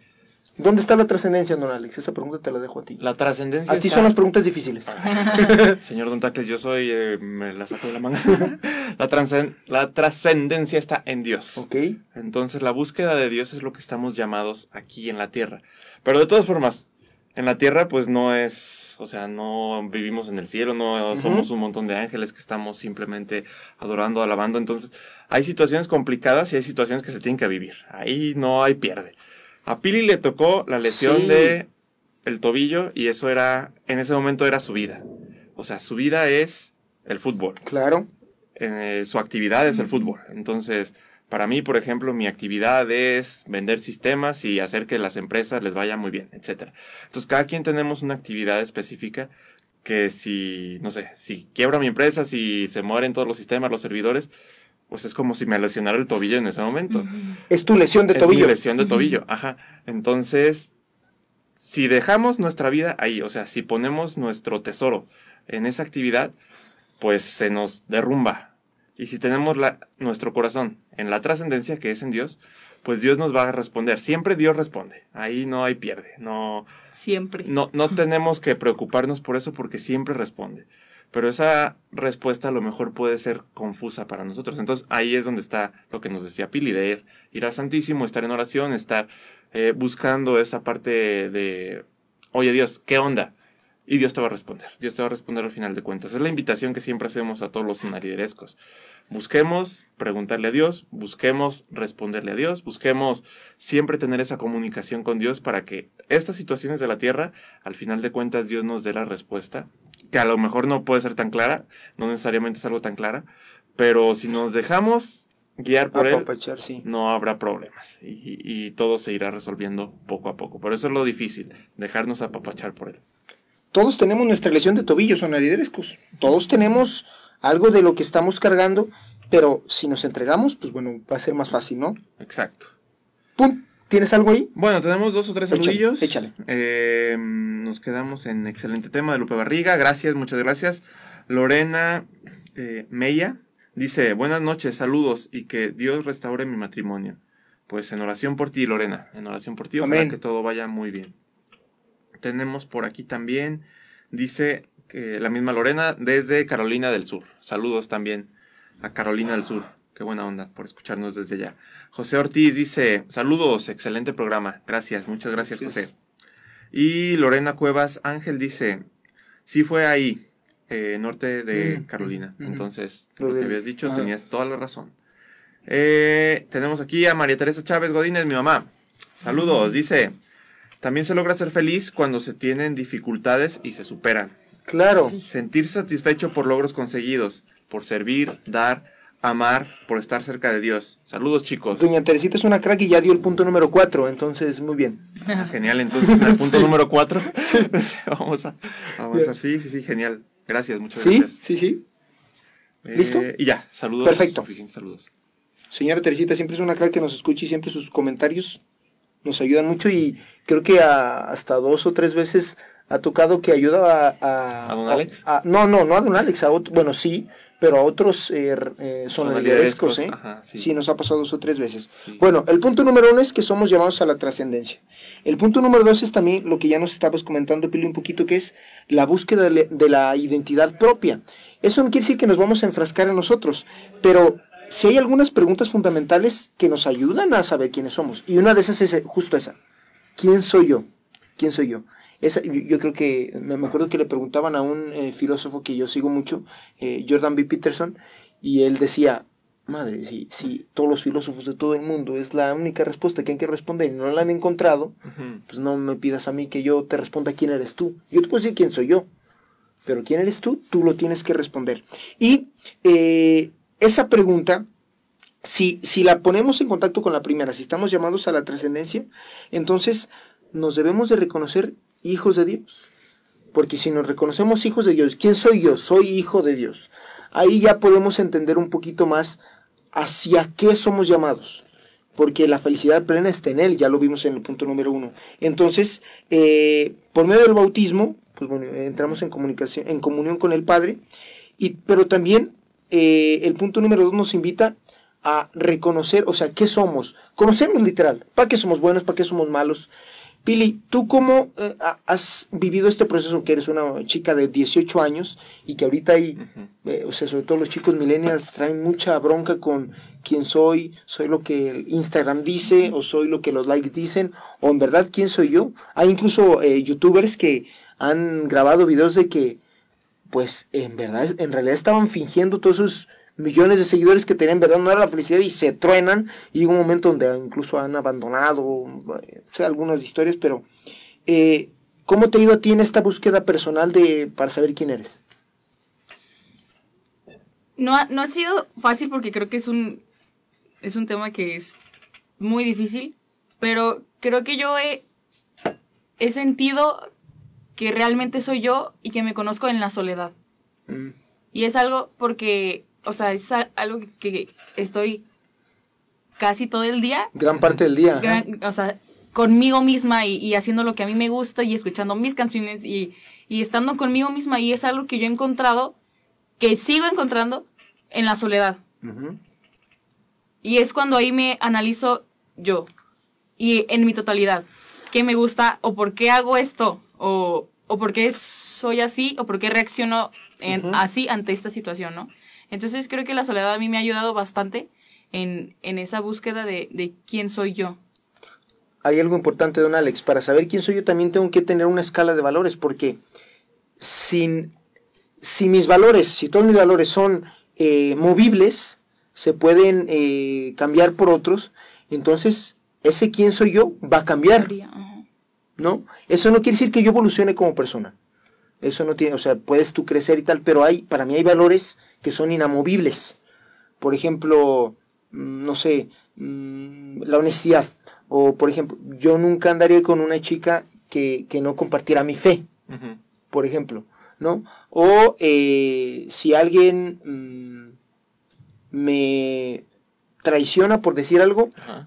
¿Dónde está la trascendencia, don Alex? Esa pregunta te la dejo a ti. La trascendencia. A ti está... son las preguntas difíciles. Señor don Tacles, yo soy, eh, me la saco de la manga. La transcend... la trascendencia está en Dios. Ok. Entonces la búsqueda de Dios es lo que estamos llamados aquí en la tierra. Pero de todas formas, en la tierra pues no es, o sea, no vivimos en el cielo, no somos uh-huh. un montón de ángeles que estamos simplemente adorando, alabando. Entonces hay situaciones complicadas y hay situaciones que se tienen que vivir. Ahí no hay pierde. A Pili le tocó la lesión sí. de el tobillo y eso era, en ese momento era su vida. O sea, su vida es el fútbol. Claro. Eh, su actividad es el fútbol. Entonces, para mí, por ejemplo, mi actividad es vender sistemas y hacer que las empresas les vaya muy bien, etcétera. Entonces, cada quien tenemos una actividad específica que si, no sé, si quiebra mi empresa, si se mueren todos los sistemas, los servidores... Pues es como si me lesionara el tobillo en ese momento. Es tu lesión de tobillo. Es mi lesión de tobillo, ajá. Entonces, si dejamos nuestra vida ahí, o sea, si ponemos nuestro tesoro en esa actividad, pues se nos derrumba. Y si tenemos la, nuestro corazón en la trascendencia que es en Dios, pues Dios nos va a responder. Siempre Dios responde. Ahí no hay pierde. No, siempre. No, no tenemos que preocuparnos por eso porque siempre responde. Pero esa respuesta a lo mejor puede ser confusa para nosotros. Entonces, ahí es donde está lo que nos decía Pili, de ir, ir al Santísimo, estar en oración, estar eh, buscando esa parte de, oye Dios, ¿qué onda? Y Dios te va a responder, Dios te va a responder al final de cuentas. Es la invitación que siempre hacemos a todos los zonaliderescos. Busquemos preguntarle a Dios, busquemos responderle a Dios, busquemos siempre tener esa comunicación con Dios para que estas situaciones de la tierra, al final de cuentas Dios nos dé la respuesta, que a lo mejor no puede ser tan clara, no necesariamente es algo tan clara, pero si nos dejamos guiar por él, sí. no habrá problemas y, y todo se irá resolviendo poco a poco. Por eso es lo difícil, dejarnos apapachar por él. Todos tenemos nuestra lesión de tobillos, son ariderescos. Todos tenemos algo de lo que estamos cargando, pero si nos entregamos, pues bueno, va a ser más fácil, ¿no? Exacto. ¡Pum! ¿Tienes algo ahí? Bueno, tenemos dos o tres anillos. Échale. Eh, nos quedamos en excelente tema de Lupe Barriga. Gracias, muchas gracias. Lorena eh, Meya dice, buenas noches, saludos y que Dios restaure mi matrimonio. Pues en oración por ti, Lorena. En oración por ti, ojalá Amén. Que todo vaya muy bien. Tenemos por aquí también, dice eh, la misma Lorena, desde Carolina del Sur. Saludos también a Carolina del Sur. Qué buena onda por escucharnos desde allá. José Ortiz dice, saludos, excelente programa. Gracias, muchas gracias, gracias. José. Y Lorena Cuevas Ángel dice, sí fue ahí, eh, norte de mm. Carolina. Mm-hmm. Entonces, lo que habías dicho, ah. tenías toda la razón. Eh, tenemos aquí a María Teresa Chávez Godínez, mi mamá. Saludos, mm-hmm. dice, también se logra ser feliz cuando se tienen dificultades y se superan. Claro. Sí. Sentir satisfecho por logros conseguidos, por servir, dar, amar, por estar cerca de Dios. Saludos, chicos. Doña Teresita es una crack y ya dio el punto número cuatro, entonces muy bien. Ah, genial, entonces en el punto sí. número cuatro. Sí. Vamos a avanzar. Sí, sí, sí, genial. Gracias, muchas ¿Sí? gracias. Sí, sí, sí. Eh, ¿Listo? Y ya, saludos. Perfecto. Suficientes saludos. Señora Teresita, siempre es una crack que nos escucha y siempre sus comentarios nos ayudan mucho y creo que a, hasta dos o tres veces ha tocado que ayuda a... ¿A, ¿A don Alex? A, a, no, no, no a don Alex, a otro, bueno, sí, pero a otros eh, eh, sonaliderescos, ¿eh? Ajá, sí. sí, nos ha pasado dos o tres veces. Sí. Bueno, el punto número uno es que somos llamados a la trascendencia. El punto número dos es también lo que ya nos estabas comentando, Pili, un poquito, que es la búsqueda de, de la identidad propia. Eso no quiere decir que nos vamos a enfrascar en nosotros, pero... Si hay algunas preguntas fundamentales que nos ayudan a saber quiénes somos. Y una de esas es justo esa. ¿Quién soy yo? ¿Quién soy yo? Esa, yo, yo creo que, me acuerdo que le preguntaban a un eh, filósofo que yo sigo mucho, eh, Jordan B. Peterson, y él decía, madre, si, si todos los filósofos de todo el mundo es la única respuesta que hay que responder y no la han encontrado, uh-huh. pues no me pidas a mí que yo te responda quién eres tú. Yo te puedo decir quién soy yo. Pero ¿quién eres tú? Tú lo tienes que responder. Y eh, esa pregunta, si, si la ponemos en contacto con la primera, si estamos llamados a la trascendencia, entonces nos debemos de reconocer hijos de Dios. Porque si nos reconocemos hijos de Dios, ¿quién soy yo? Soy hijo de Dios. Ahí ya podemos entender un poquito más hacia qué somos llamados. Porque la felicidad plena está en Él, ya lo vimos en el punto número uno. Entonces, eh, por medio del bautismo, pues bueno, entramos en comunicación, en comunión con el Padre, y, pero también eh, el punto número dos nos invita a reconocer, o sea, ¿qué somos? Conocernos literal, ¿para qué somos buenos, para qué somos malos? Pili, ¿tú cómo eh, has vivido este proceso? Que eres una chica de dieciocho años y que ahorita hay, uh-huh. eh, o sea, sobre todo los chicos millennials traen mucha bronca con quién soy, soy lo que el Instagram dice o soy lo que los likes dicen o en verdad quién soy yo. Hay incluso eh, youtubers que han grabado videos de que, pues, en verdad, en realidad estaban fingiendo todos esos millones de seguidores que tenían, en verdad no era la felicidad y se truenan, y llega un momento donde incluso han abandonado, o sea, algunas historias, pero eh, ¿cómo te ha ido a ti en esta búsqueda personal de para saber quién eres? No ha, no ha sido fácil porque creo que es un, es un tema que es muy difícil, pero creo que yo he, he sentido que realmente soy yo y que me conozco en la soledad. Mm. Y es algo porque... O sea, es algo que estoy casi todo el día. Gran parte del día. Gran, o sea, conmigo misma y, y haciendo lo que a mí me gusta y escuchando mis canciones y, y estando conmigo misma. Y es algo que yo he encontrado, que sigo encontrando en la soledad. Uh-huh. Y es cuando ahí me analizo yo y en mi totalidad. ¿Qué me gusta? ¿O por qué hago esto? ¿O, o por qué soy así? ¿O por qué reacciono en, uh-huh. así ante esta situación, no? Entonces creo que la soledad a mí me ha ayudado bastante en, en esa búsqueda de, de quién soy yo. Hay algo importante, don Alex. Para saber quién soy yo también tengo que tener una escala de valores, porque sin, si mis valores, si todos mis valores son eh, movibles, se pueden eh, cambiar por otros, entonces ese quién soy yo va a cambiar, ¿no? Eso no quiere decir que yo evolucione como persona. Eso no tiene, o sea, puedes tú crecer y tal, pero hay, para mí hay valores que son inamovibles. Por ejemplo, no sé, la honestidad. O, por ejemplo, yo nunca andaría con una chica que, que no compartiera mi fe, uh-huh. por ejemplo, ¿no? O eh, si alguien mm, me traiciona por decir algo, uh-huh.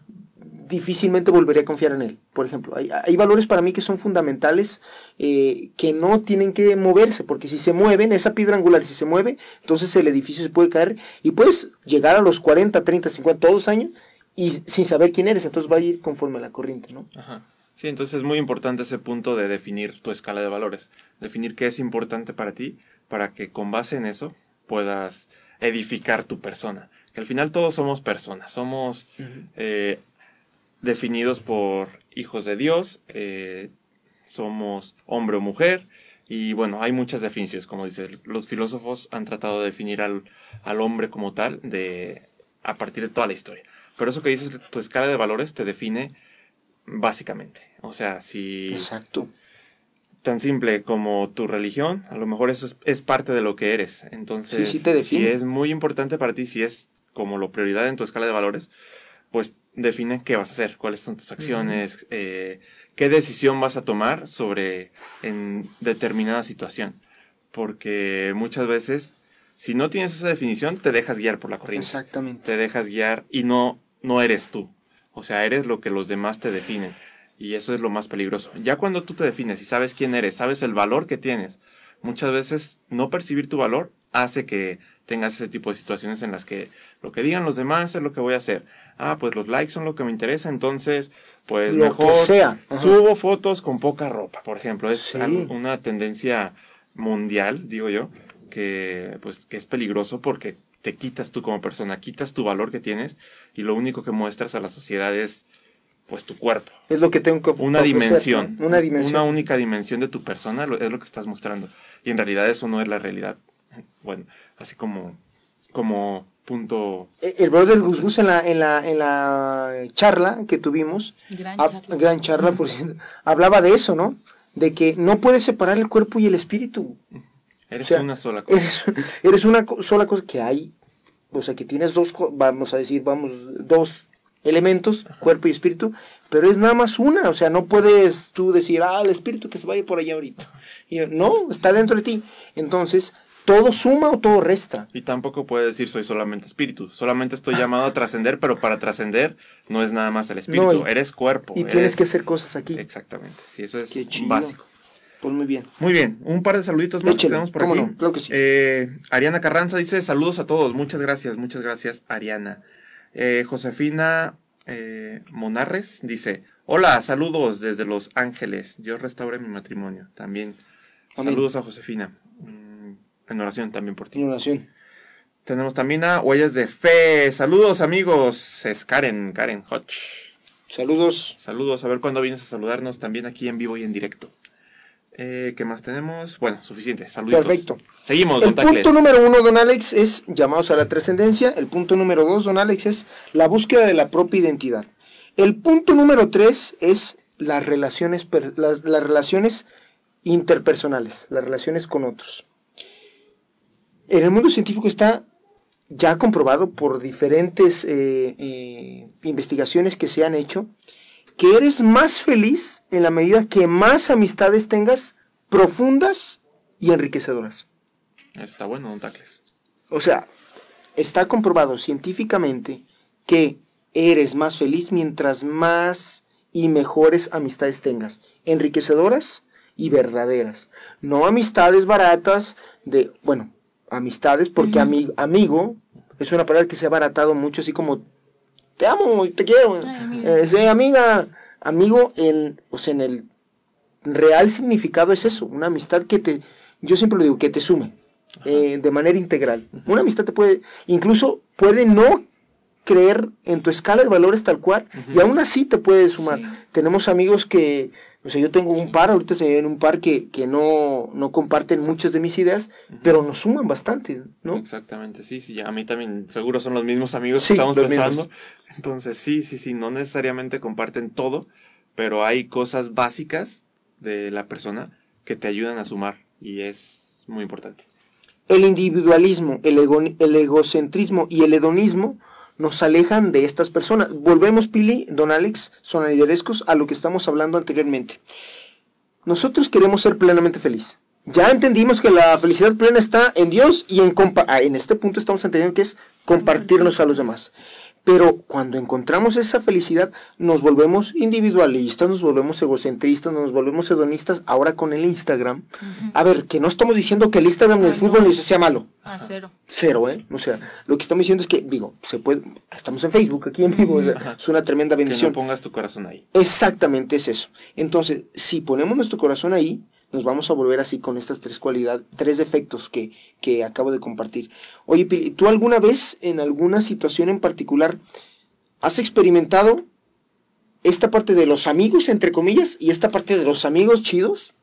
difícilmente volvería a confiar en él. Por ejemplo, hay, hay valores para mí que son fundamentales, eh, que no tienen que moverse, porque si se mueven, esa piedra angular, si se mueve, entonces el edificio se puede caer y puedes llegar a los cuarenta, treinta, cincuenta, todos años y sin saber quién eres, entonces va a ir conforme a la corriente, ¿no? Ajá. Sí, entonces es muy importante ese punto de definir tu escala de valores, definir qué es importante para ti, para que con base en eso puedas edificar tu persona. Que al final todos somos personas, somos... Uh-huh. eh, definidos por hijos de Dios, eh, somos hombre o mujer, y bueno, hay muchas definiciones, como dicen, los filósofos han tratado de definir al, al hombre como tal de, a partir de toda la historia. Pero eso que dices, tu escala de valores te define básicamente, o sea, si... Exacto. Tan simple como tu religión, a lo mejor eso es, es parte de lo que eres, entonces sí, sí te define. Si es muy importante para ti, si es como la prioridad en tu escala de valores, pues define qué vas a hacer, cuáles son tus acciones, uh-huh. eh, qué decisión vas a tomar sobre en determinada situación. Porque muchas veces, si no tienes esa definición, te dejas guiar por la corriente. Exactamente. Te dejas guiar y no, no eres tú. O sea, eres lo que los demás te definen. Y eso es lo más peligroso. Ya cuando tú te defines y sabes quién eres, sabes el valor que tienes, muchas veces no percibir tu valor hace que tengas ese tipo de situaciones en las que lo que digan los demás es lo que voy a hacer. Ah, pues los likes son lo que me interesa, entonces, pues lo mejor sea. Subo fotos con poca ropa, por ejemplo. Es sí. una tendencia mundial, digo yo, que, pues, que es peligroso porque te quitas tú como persona, quitas tu valor que tienes y lo único que muestras a la sociedad es, pues, tu cuerpo. Es lo que tengo que ofrecer. Una dimensión, una dimensión. Una única dimensión de tu persona es lo que estás mostrando. Y en realidad eso no es la realidad. Bueno, así como... como punto. El valor del Gusgus en la, en la, en la charla que tuvimos, gran charla, a, gran charla por cierto, hablaba de eso, ¿no? De que no puedes separar el cuerpo y el espíritu. Eres o sea, una sola cosa. Eres, eres una co- sola cosa que hay, o sea, que tienes dos, co- vamos a decir, vamos, dos elementos, ajá, cuerpo y espíritu, pero es nada más una, o sea, no puedes tú decir, ah, el espíritu que se vaya por allá ahorita. Y yo, no, está dentro de ti. Entonces, todo suma o todo resta. Y tampoco puedes decir, soy solamente espíritu, solamente estoy llamado a trascender, pero para trascender no es nada más el espíritu, no, y, eres cuerpo. Y eres... tienes que hacer cosas aquí. Exactamente, sí, eso es básico. Pues muy bien. Muy bien, un par de saluditos más. Échale, que tenemos por aquí. No, claro que sí. eh, Ariana Carranza dice, saludos a todos, muchas gracias, muchas gracias, Ariana. Eh, Josefina eh, Monarres dice, hola, saludos desde Los Ángeles, Dios restaure mi matrimonio. También, amén. Saludos a Josefina, en oración también por ti. En oración. Tenemos también a Huellas de Fe, saludos amigos, es Karen, Karen Hodge. Saludos. Saludos, a ver cuándo vienes a saludarnos también aquí en vivo y en directo. Eh, ¿Qué más tenemos? Bueno, suficiente, saluditos. Perfecto. Seguimos, don Tacles. El punto número uno, don Alex, es llamados a la trascendencia. El punto número dos, don Alex, es la búsqueda de la propia identidad. El punto número tres es las relaciones, las, las relaciones interpersonales, las relaciones con otros. En el mundo científico está ya comprobado por diferentes eh, eh, investigaciones que se han hecho, que eres más feliz en la medida que más amistades tengas profundas y enriquecedoras. Está bueno, don Tacles. O sea, está comprobado científicamente que eres más feliz mientras más y mejores amistades tengas, enriquecedoras y verdaderas. No amistades baratas de, bueno, amistades porque uh-huh. ami- amigo es una palabra que se ha abaratado mucho, así como te amo y te quiero. Ay, amiga. Eh, sí, amiga, amigo, en, o sea, en el real significado es eso, una amistad que te, yo siempre lo digo, que te sume eh, de manera integral. Ajá. Una amistad te puede, incluso puede no creer en tu escala de valores tal cual, ajá, y aún así te puede sumar. Sí. Tenemos amigos que, o sea, yo tengo un par, ahorita se ven un par que, que no, no comparten muchas de mis ideas, ajá, pero nos suman bastante, ¿no? Exactamente, sí, sí, a mí también, seguro son los mismos amigos sí, que estamos pensando. Mismos. Entonces, sí, sí, sí, no necesariamente comparten todo, pero hay cosas básicas de la persona que te ayudan a sumar y es muy importante. El individualismo, el, ego, el egocentrismo y el hedonismo nos alejan de estas personas. Volvemos, Pili, don Alex, Zona Liderescos, a lo que estamos hablando anteriormente. Nosotros queremos ser plenamente felices. Ya entendimos que la felicidad plena está en Dios y en, compa- ah, en este punto estamos entendiendo que es compartirnos a los demás. Pero cuando encontramos esa felicidad, nos volvemos individualistas, nos volvemos egocentristas, nos volvemos hedonistas, ahora con el Instagram. Uh-huh. A ver, que no estamos diciendo que el Instagram del fútbol no sea malo. Ah, cero. Cero, ¿eh? O sea, lo que estamos diciendo es que, digo, se puede, estamos en Facebook, aquí en vivo, uh-huh, es una tremenda bendición. Que no pongas tu corazón ahí. Exactamente, es eso. Entonces, si ponemos nuestro corazón ahí, nos vamos a volver así con estas tres cualidades, tres defectos que, que acabo de compartir. Oye, Pili, ¿tú alguna vez en alguna situación en particular has experimentado esta parte de los amigos, entre comillas, y esta parte de los amigos chidos?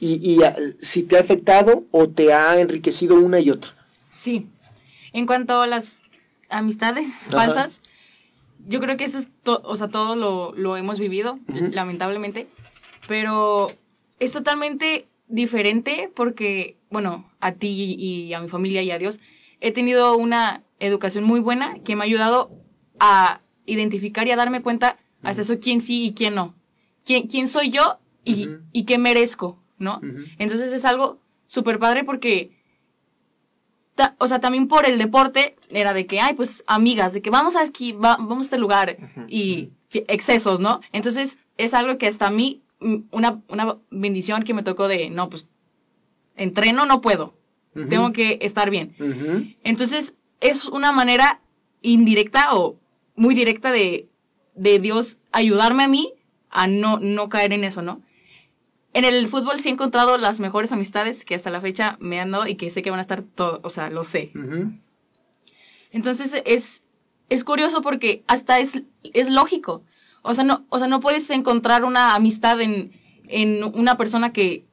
Y, y a, si te ha afectado o te ha enriquecido una y otra. Sí. En cuanto a las amistades falsas, ajá, yo creo que eso es, to- o sea, todo lo, lo hemos vivido, uh-huh, lamentablemente, pero... es totalmente diferente porque, bueno, a ti y a mi familia y a Dios, he tenido una educación muy buena que me ha ayudado a identificar y a darme cuenta hasta eso quién sí y quién no. Quién, quién soy yo y, uh-huh, y qué merezco, ¿no? Uh-huh. Entonces es algo súper padre porque, ta, o sea, también por el deporte era de que, ay, pues, amigas, de que vamos a esquí, va, vamos a este lugar y excesos, ¿no? Entonces es algo que hasta a mí... Una, una bendición que me tocó de, no, pues, entreno, no puedo. Uh-huh. Tengo que estar bien. Uh-huh. Entonces, es una manera indirecta o muy directa de, de Dios ayudarme a mí a no, no caer en eso, ¿no? En el fútbol sí he encontrado las mejores amistades que hasta la fecha me han dado y que sé que van a estar todo, o sea, lo sé. Uh-huh. Entonces, es, es curioso porque hasta es, es lógico. O sea, no, o sea, no puedes encontrar una amistad en, en una persona que,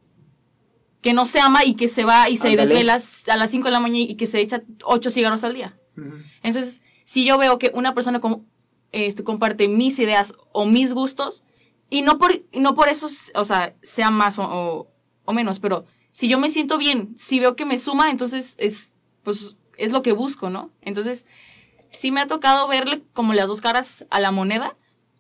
que no se ama y que se va y se Andale. desvela a las cinco de la mañana y que se echa ocho cigarros al día. Uh-huh. Entonces, si yo veo que una persona com, este, comparte mis ideas o mis gustos, y no por, no por eso, o sea, sea más o, o, o menos, pero si yo me siento bien, si veo que me suma, entonces es, pues, es lo que busco, ¿no? Entonces, sí me ha tocado verle como las dos caras a la moneda,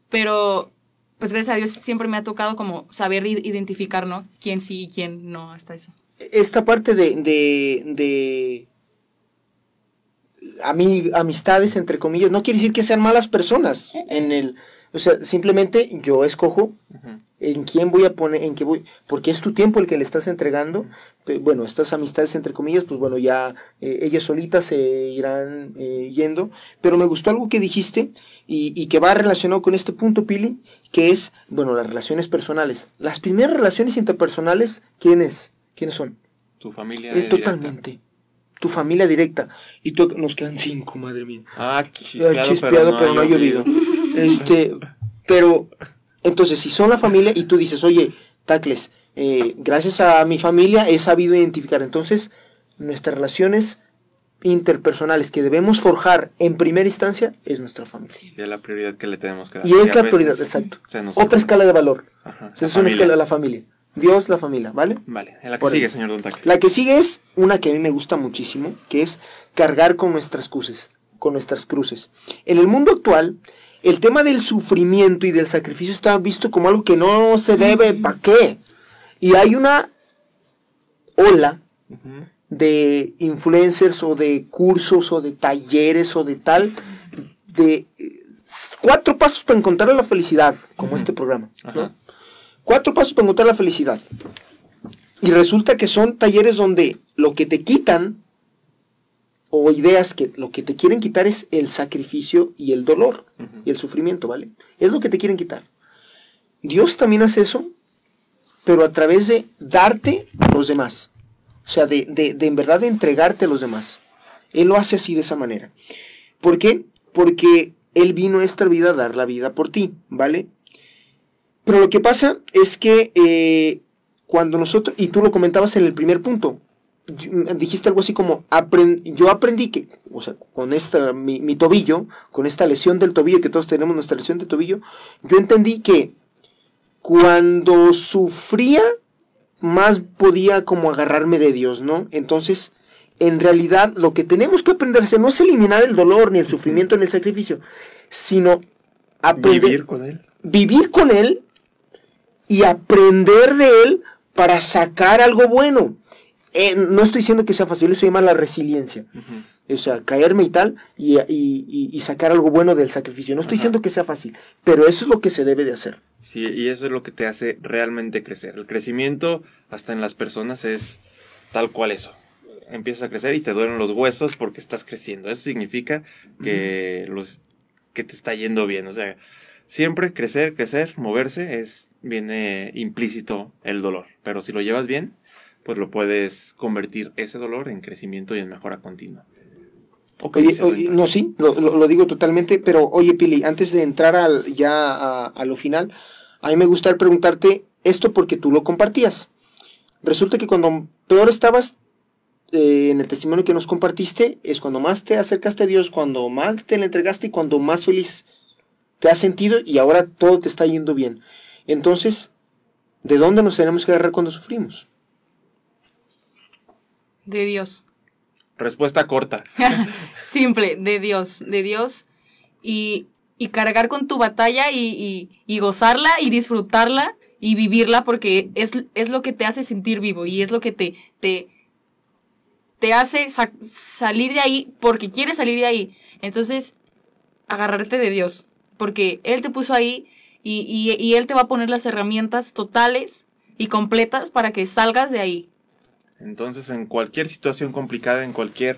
pero pues gracias a Dios siempre me ha tocado como saber identificar, ¿no? Quién sí y quién no, hasta eso. Esta parte de, de, de a mí, amistades, entre comillas, no quiere decir que sean malas personas. En el, o sea, simplemente yo escojo uh-huh. en quién voy a poner, en qué voy, porque es tu tiempo el que le estás entregando. Uh-huh. Bueno, estas amistades, entre comillas, pues bueno, ya eh, ellas solitas se irán eh, yendo. Pero me gustó algo que dijiste y, y que va relacionado con este punto, Pili, que es, bueno, las relaciones personales. Las primeras relaciones interpersonales, ¿quién es? ¿Quiénes son? Tu familia es directa. Totalmente. Tu familia directa. Y tú, nos quedan cinco, madre mía. Ah, chispeado, chispeado pero, pero no ha llovido. Este, pero, entonces, si son la familia y tú dices, oye, Tacles, eh, gracias a mi familia he sabido identificar. Entonces, nuestras relaciones interpersonales que debemos forjar en primera instancia es nuestra familia. Sí. Y es la prioridad que le tenemos que dar. Y es la prioridad, exacto. Otra escala de valor. Ajá, es una escala de la familia. Dios, la familia, ¿vale? Vale, la que Por sigue, ahí. Señor Don Tacles. La que sigue es una que a mí me gusta muchísimo, que es cargar con nuestras cruces, con nuestras cruces. En el mundo actual, el tema del sufrimiento y del sacrificio está visto como algo que no se debe, uh-huh. ¿para qué? Y hay una ola uh-huh. de influencers o de cursos o de talleres o de tal, de cuatro pasos para encontrar la felicidad, como uh-huh. este programa, Ajá. ¿no? Cuatro pasos para encontrar la felicidad. Y resulta que son talleres donde lo que te quitan, o ideas que lo que te quieren quitar es el sacrificio y el dolor, uh-huh. y el sufrimiento, ¿vale? Es lo que te quieren quitar. Dios también hace eso, pero a través de darte a los demás. O sea, de, de, de en verdad de entregarte a los demás. Él lo hace así, de esa manera. ¿Por qué? Porque Él vino a esta vida a dar la vida por ti, ¿vale? Pero lo que pasa es que eh, cuando nosotros, y tú lo comentabas en el primer punto, dijiste algo así como, aprend, yo aprendí que, o sea, con esta, mi, mi tobillo, con esta lesión del tobillo, que todos tenemos nuestra lesión de tobillo, yo entendí que cuando sufría, más podía como agarrarme de Dios, ¿no? Entonces, en realidad, lo que tenemos que aprenderse no es eliminar el dolor, ni el sufrimiento, ni el sacrificio, sino aprender, vivir con él. Vivir con él, y aprender de él para sacar algo bueno. Eh, no estoy diciendo que sea fácil, eso se llama la resiliencia. Uh-huh. O sea, caerme y tal, y, y, y sacar algo bueno del sacrificio. No estoy uh-huh. diciendo que sea fácil, pero eso es lo que se debe de hacer. Sí, y eso es lo que te hace realmente crecer. El crecimiento, hasta en las personas, es tal cual eso. Empiezas a crecer y te duelen los huesos porque estás creciendo. Eso significa que, uh-huh. los, que te está yendo bien, o sea... Siempre crecer, crecer, moverse, es viene implícito el dolor. Pero si lo llevas bien, pues lo puedes convertir ese dolor en crecimiento y en mejora continua. Okay, oye, oye, no, sí, lo, lo, lo digo totalmente, pero oye, Pili, antes de entrar al, ya a, a lo final, a mí me gustaría preguntarte esto porque tú lo compartías. Resulta que cuando peor estabas, eh, en el testimonio que nos compartiste, es cuando más te acercaste a Dios, cuando más te le entregaste y cuando más feliz te has sentido, y ahora todo te está yendo bien. Entonces, ¿de dónde nos tenemos que agarrar cuando sufrimos? De Dios. Respuesta corta. Simple, de Dios, de Dios. Y, y cargar con tu batalla y, y, y gozarla y disfrutarla y vivirla, porque es, es lo que te hace sentir vivo y es lo que te, te, te hace sa- salir de ahí porque quieres salir de ahí. Entonces, agarrarte de Dios. Porque Él te puso ahí y, y, y Él te va a poner las herramientas totales y completas para que salgas de ahí. Entonces, en cualquier situación complicada, en cualquier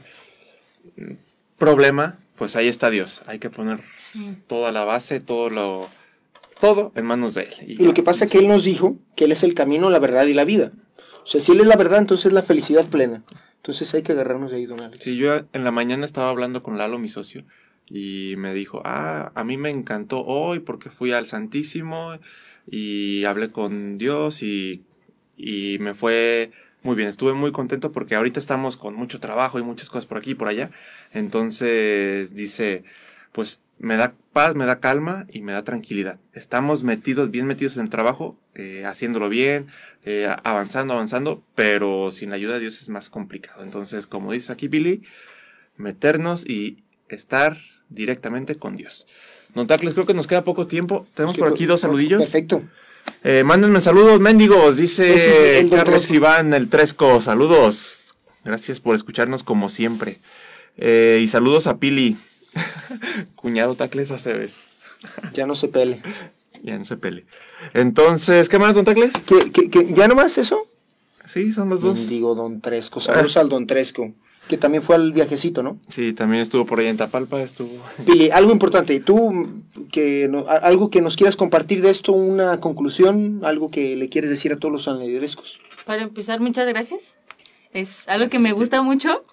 problema, pues ahí está Dios. Hay que poner sí. toda la base, todo lo todo en manos de Él. Y, y lo que pasa es que Él nos dijo que Él es el camino, la verdad y la vida. O sea, si Él es la verdad, entonces es la felicidad plena. Entonces hay que agarrarnos de ahí, don Alex. Sí, yo en la mañana estaba hablando con Lalo, mi socio. Y me dijo, ah, a mí me encantó hoy porque fui al Santísimo y hablé con Dios y, y me fue muy bien. Estuve muy contento porque ahorita estamos con mucho trabajo y muchas cosas por aquí y por allá. Entonces dice, pues me da paz, me da calma y me da tranquilidad. Estamos metidos, bien metidos en el trabajo, eh, haciéndolo bien, eh, avanzando, avanzando, pero sin la ayuda de Dios es más complicado. Entonces, como dices aquí, Billy, meternos y estar directamente con Dios. Don Tacles, creo que nos queda poco tiempo. Tenemos sí, por aquí dos saludillos. Perfecto. Eh, mándenme saludos, mendigos, dice el Carlos Iván, el Tresco. Saludos. Gracias por escucharnos como siempre. Eh, y saludos a Pili. Cuñado Tacles Aceves. Ya no se pele. Ya no se pele. Entonces, ¿qué más, don Tacles? ¿Qué, qué, qué? ¿Ya nomás eso? Sí, son los dos. Digo, don Tresco. Saludos ah. al don Tresco, que también fue al viajecito, ¿no? Sí, también estuvo por ahí en Tapalpa, estuvo... Pili, algo importante, tú, que no, algo que nos quieras compartir de esto, una conclusión, algo que le quieres decir a todos los sanliderescos. Para empezar, muchas gracias, es algo que me gusta mucho.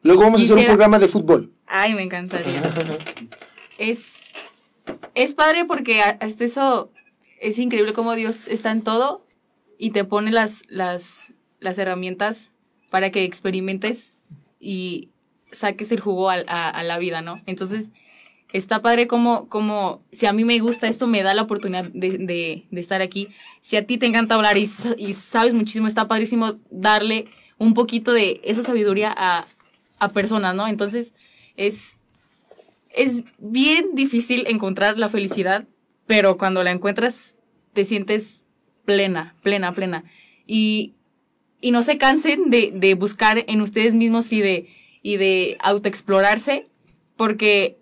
Luego vamos Quisiera... a hacer un programa de fútbol. Ay, me encantaría. es, es padre porque hasta eso es increíble cómo Dios está en todo y te pone las, las, las herramientas para que experimentes y saques el jugo a, a, a la vida, ¿no? Entonces, está padre como, como, si a mí me gusta esto, me da la oportunidad de, de, de estar aquí. Si a ti te encanta hablar y, y sabes muchísimo, está padrísimo darle un poquito de esa sabiduría a, a personas, ¿no? Entonces, es, es bien difícil encontrar la felicidad, pero cuando la encuentras, te sientes plena, plena, plena. Y... Y no se cansen de, de buscar en ustedes mismos y de, y de autoexplorarse, porque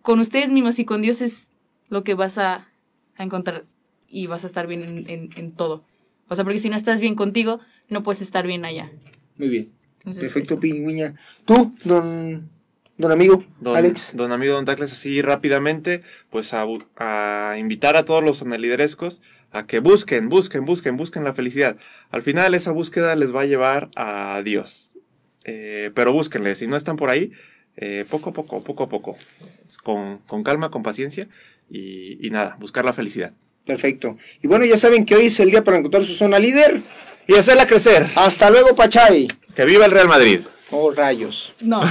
con ustedes mismos y con Dios es lo que vas a, a encontrar y vas a estar bien en, en, en todo. O sea, porque si no estás bien contigo, no puedes estar bien allá. Muy bien. Entonces, perfecto, pingüiña. Tú, don, don amigo, don, Alex. Don amigo, don Tacles, así rápidamente, pues a, a invitar a todos los sanliderescos a que busquen, busquen, busquen, busquen la felicidad. Al final esa búsqueda les va a llevar a Dios. Eh, pero búsquenle, si no están por ahí, eh, poco a poco, poco a poco. Con, con calma, con paciencia y, y nada, buscar la felicidad. Perfecto. Y bueno, ya saben que hoy es el día para encontrar su zona líder y hacerla crecer. Hasta luego, Pachay. Que viva el Real Madrid. Oh, rayos. No.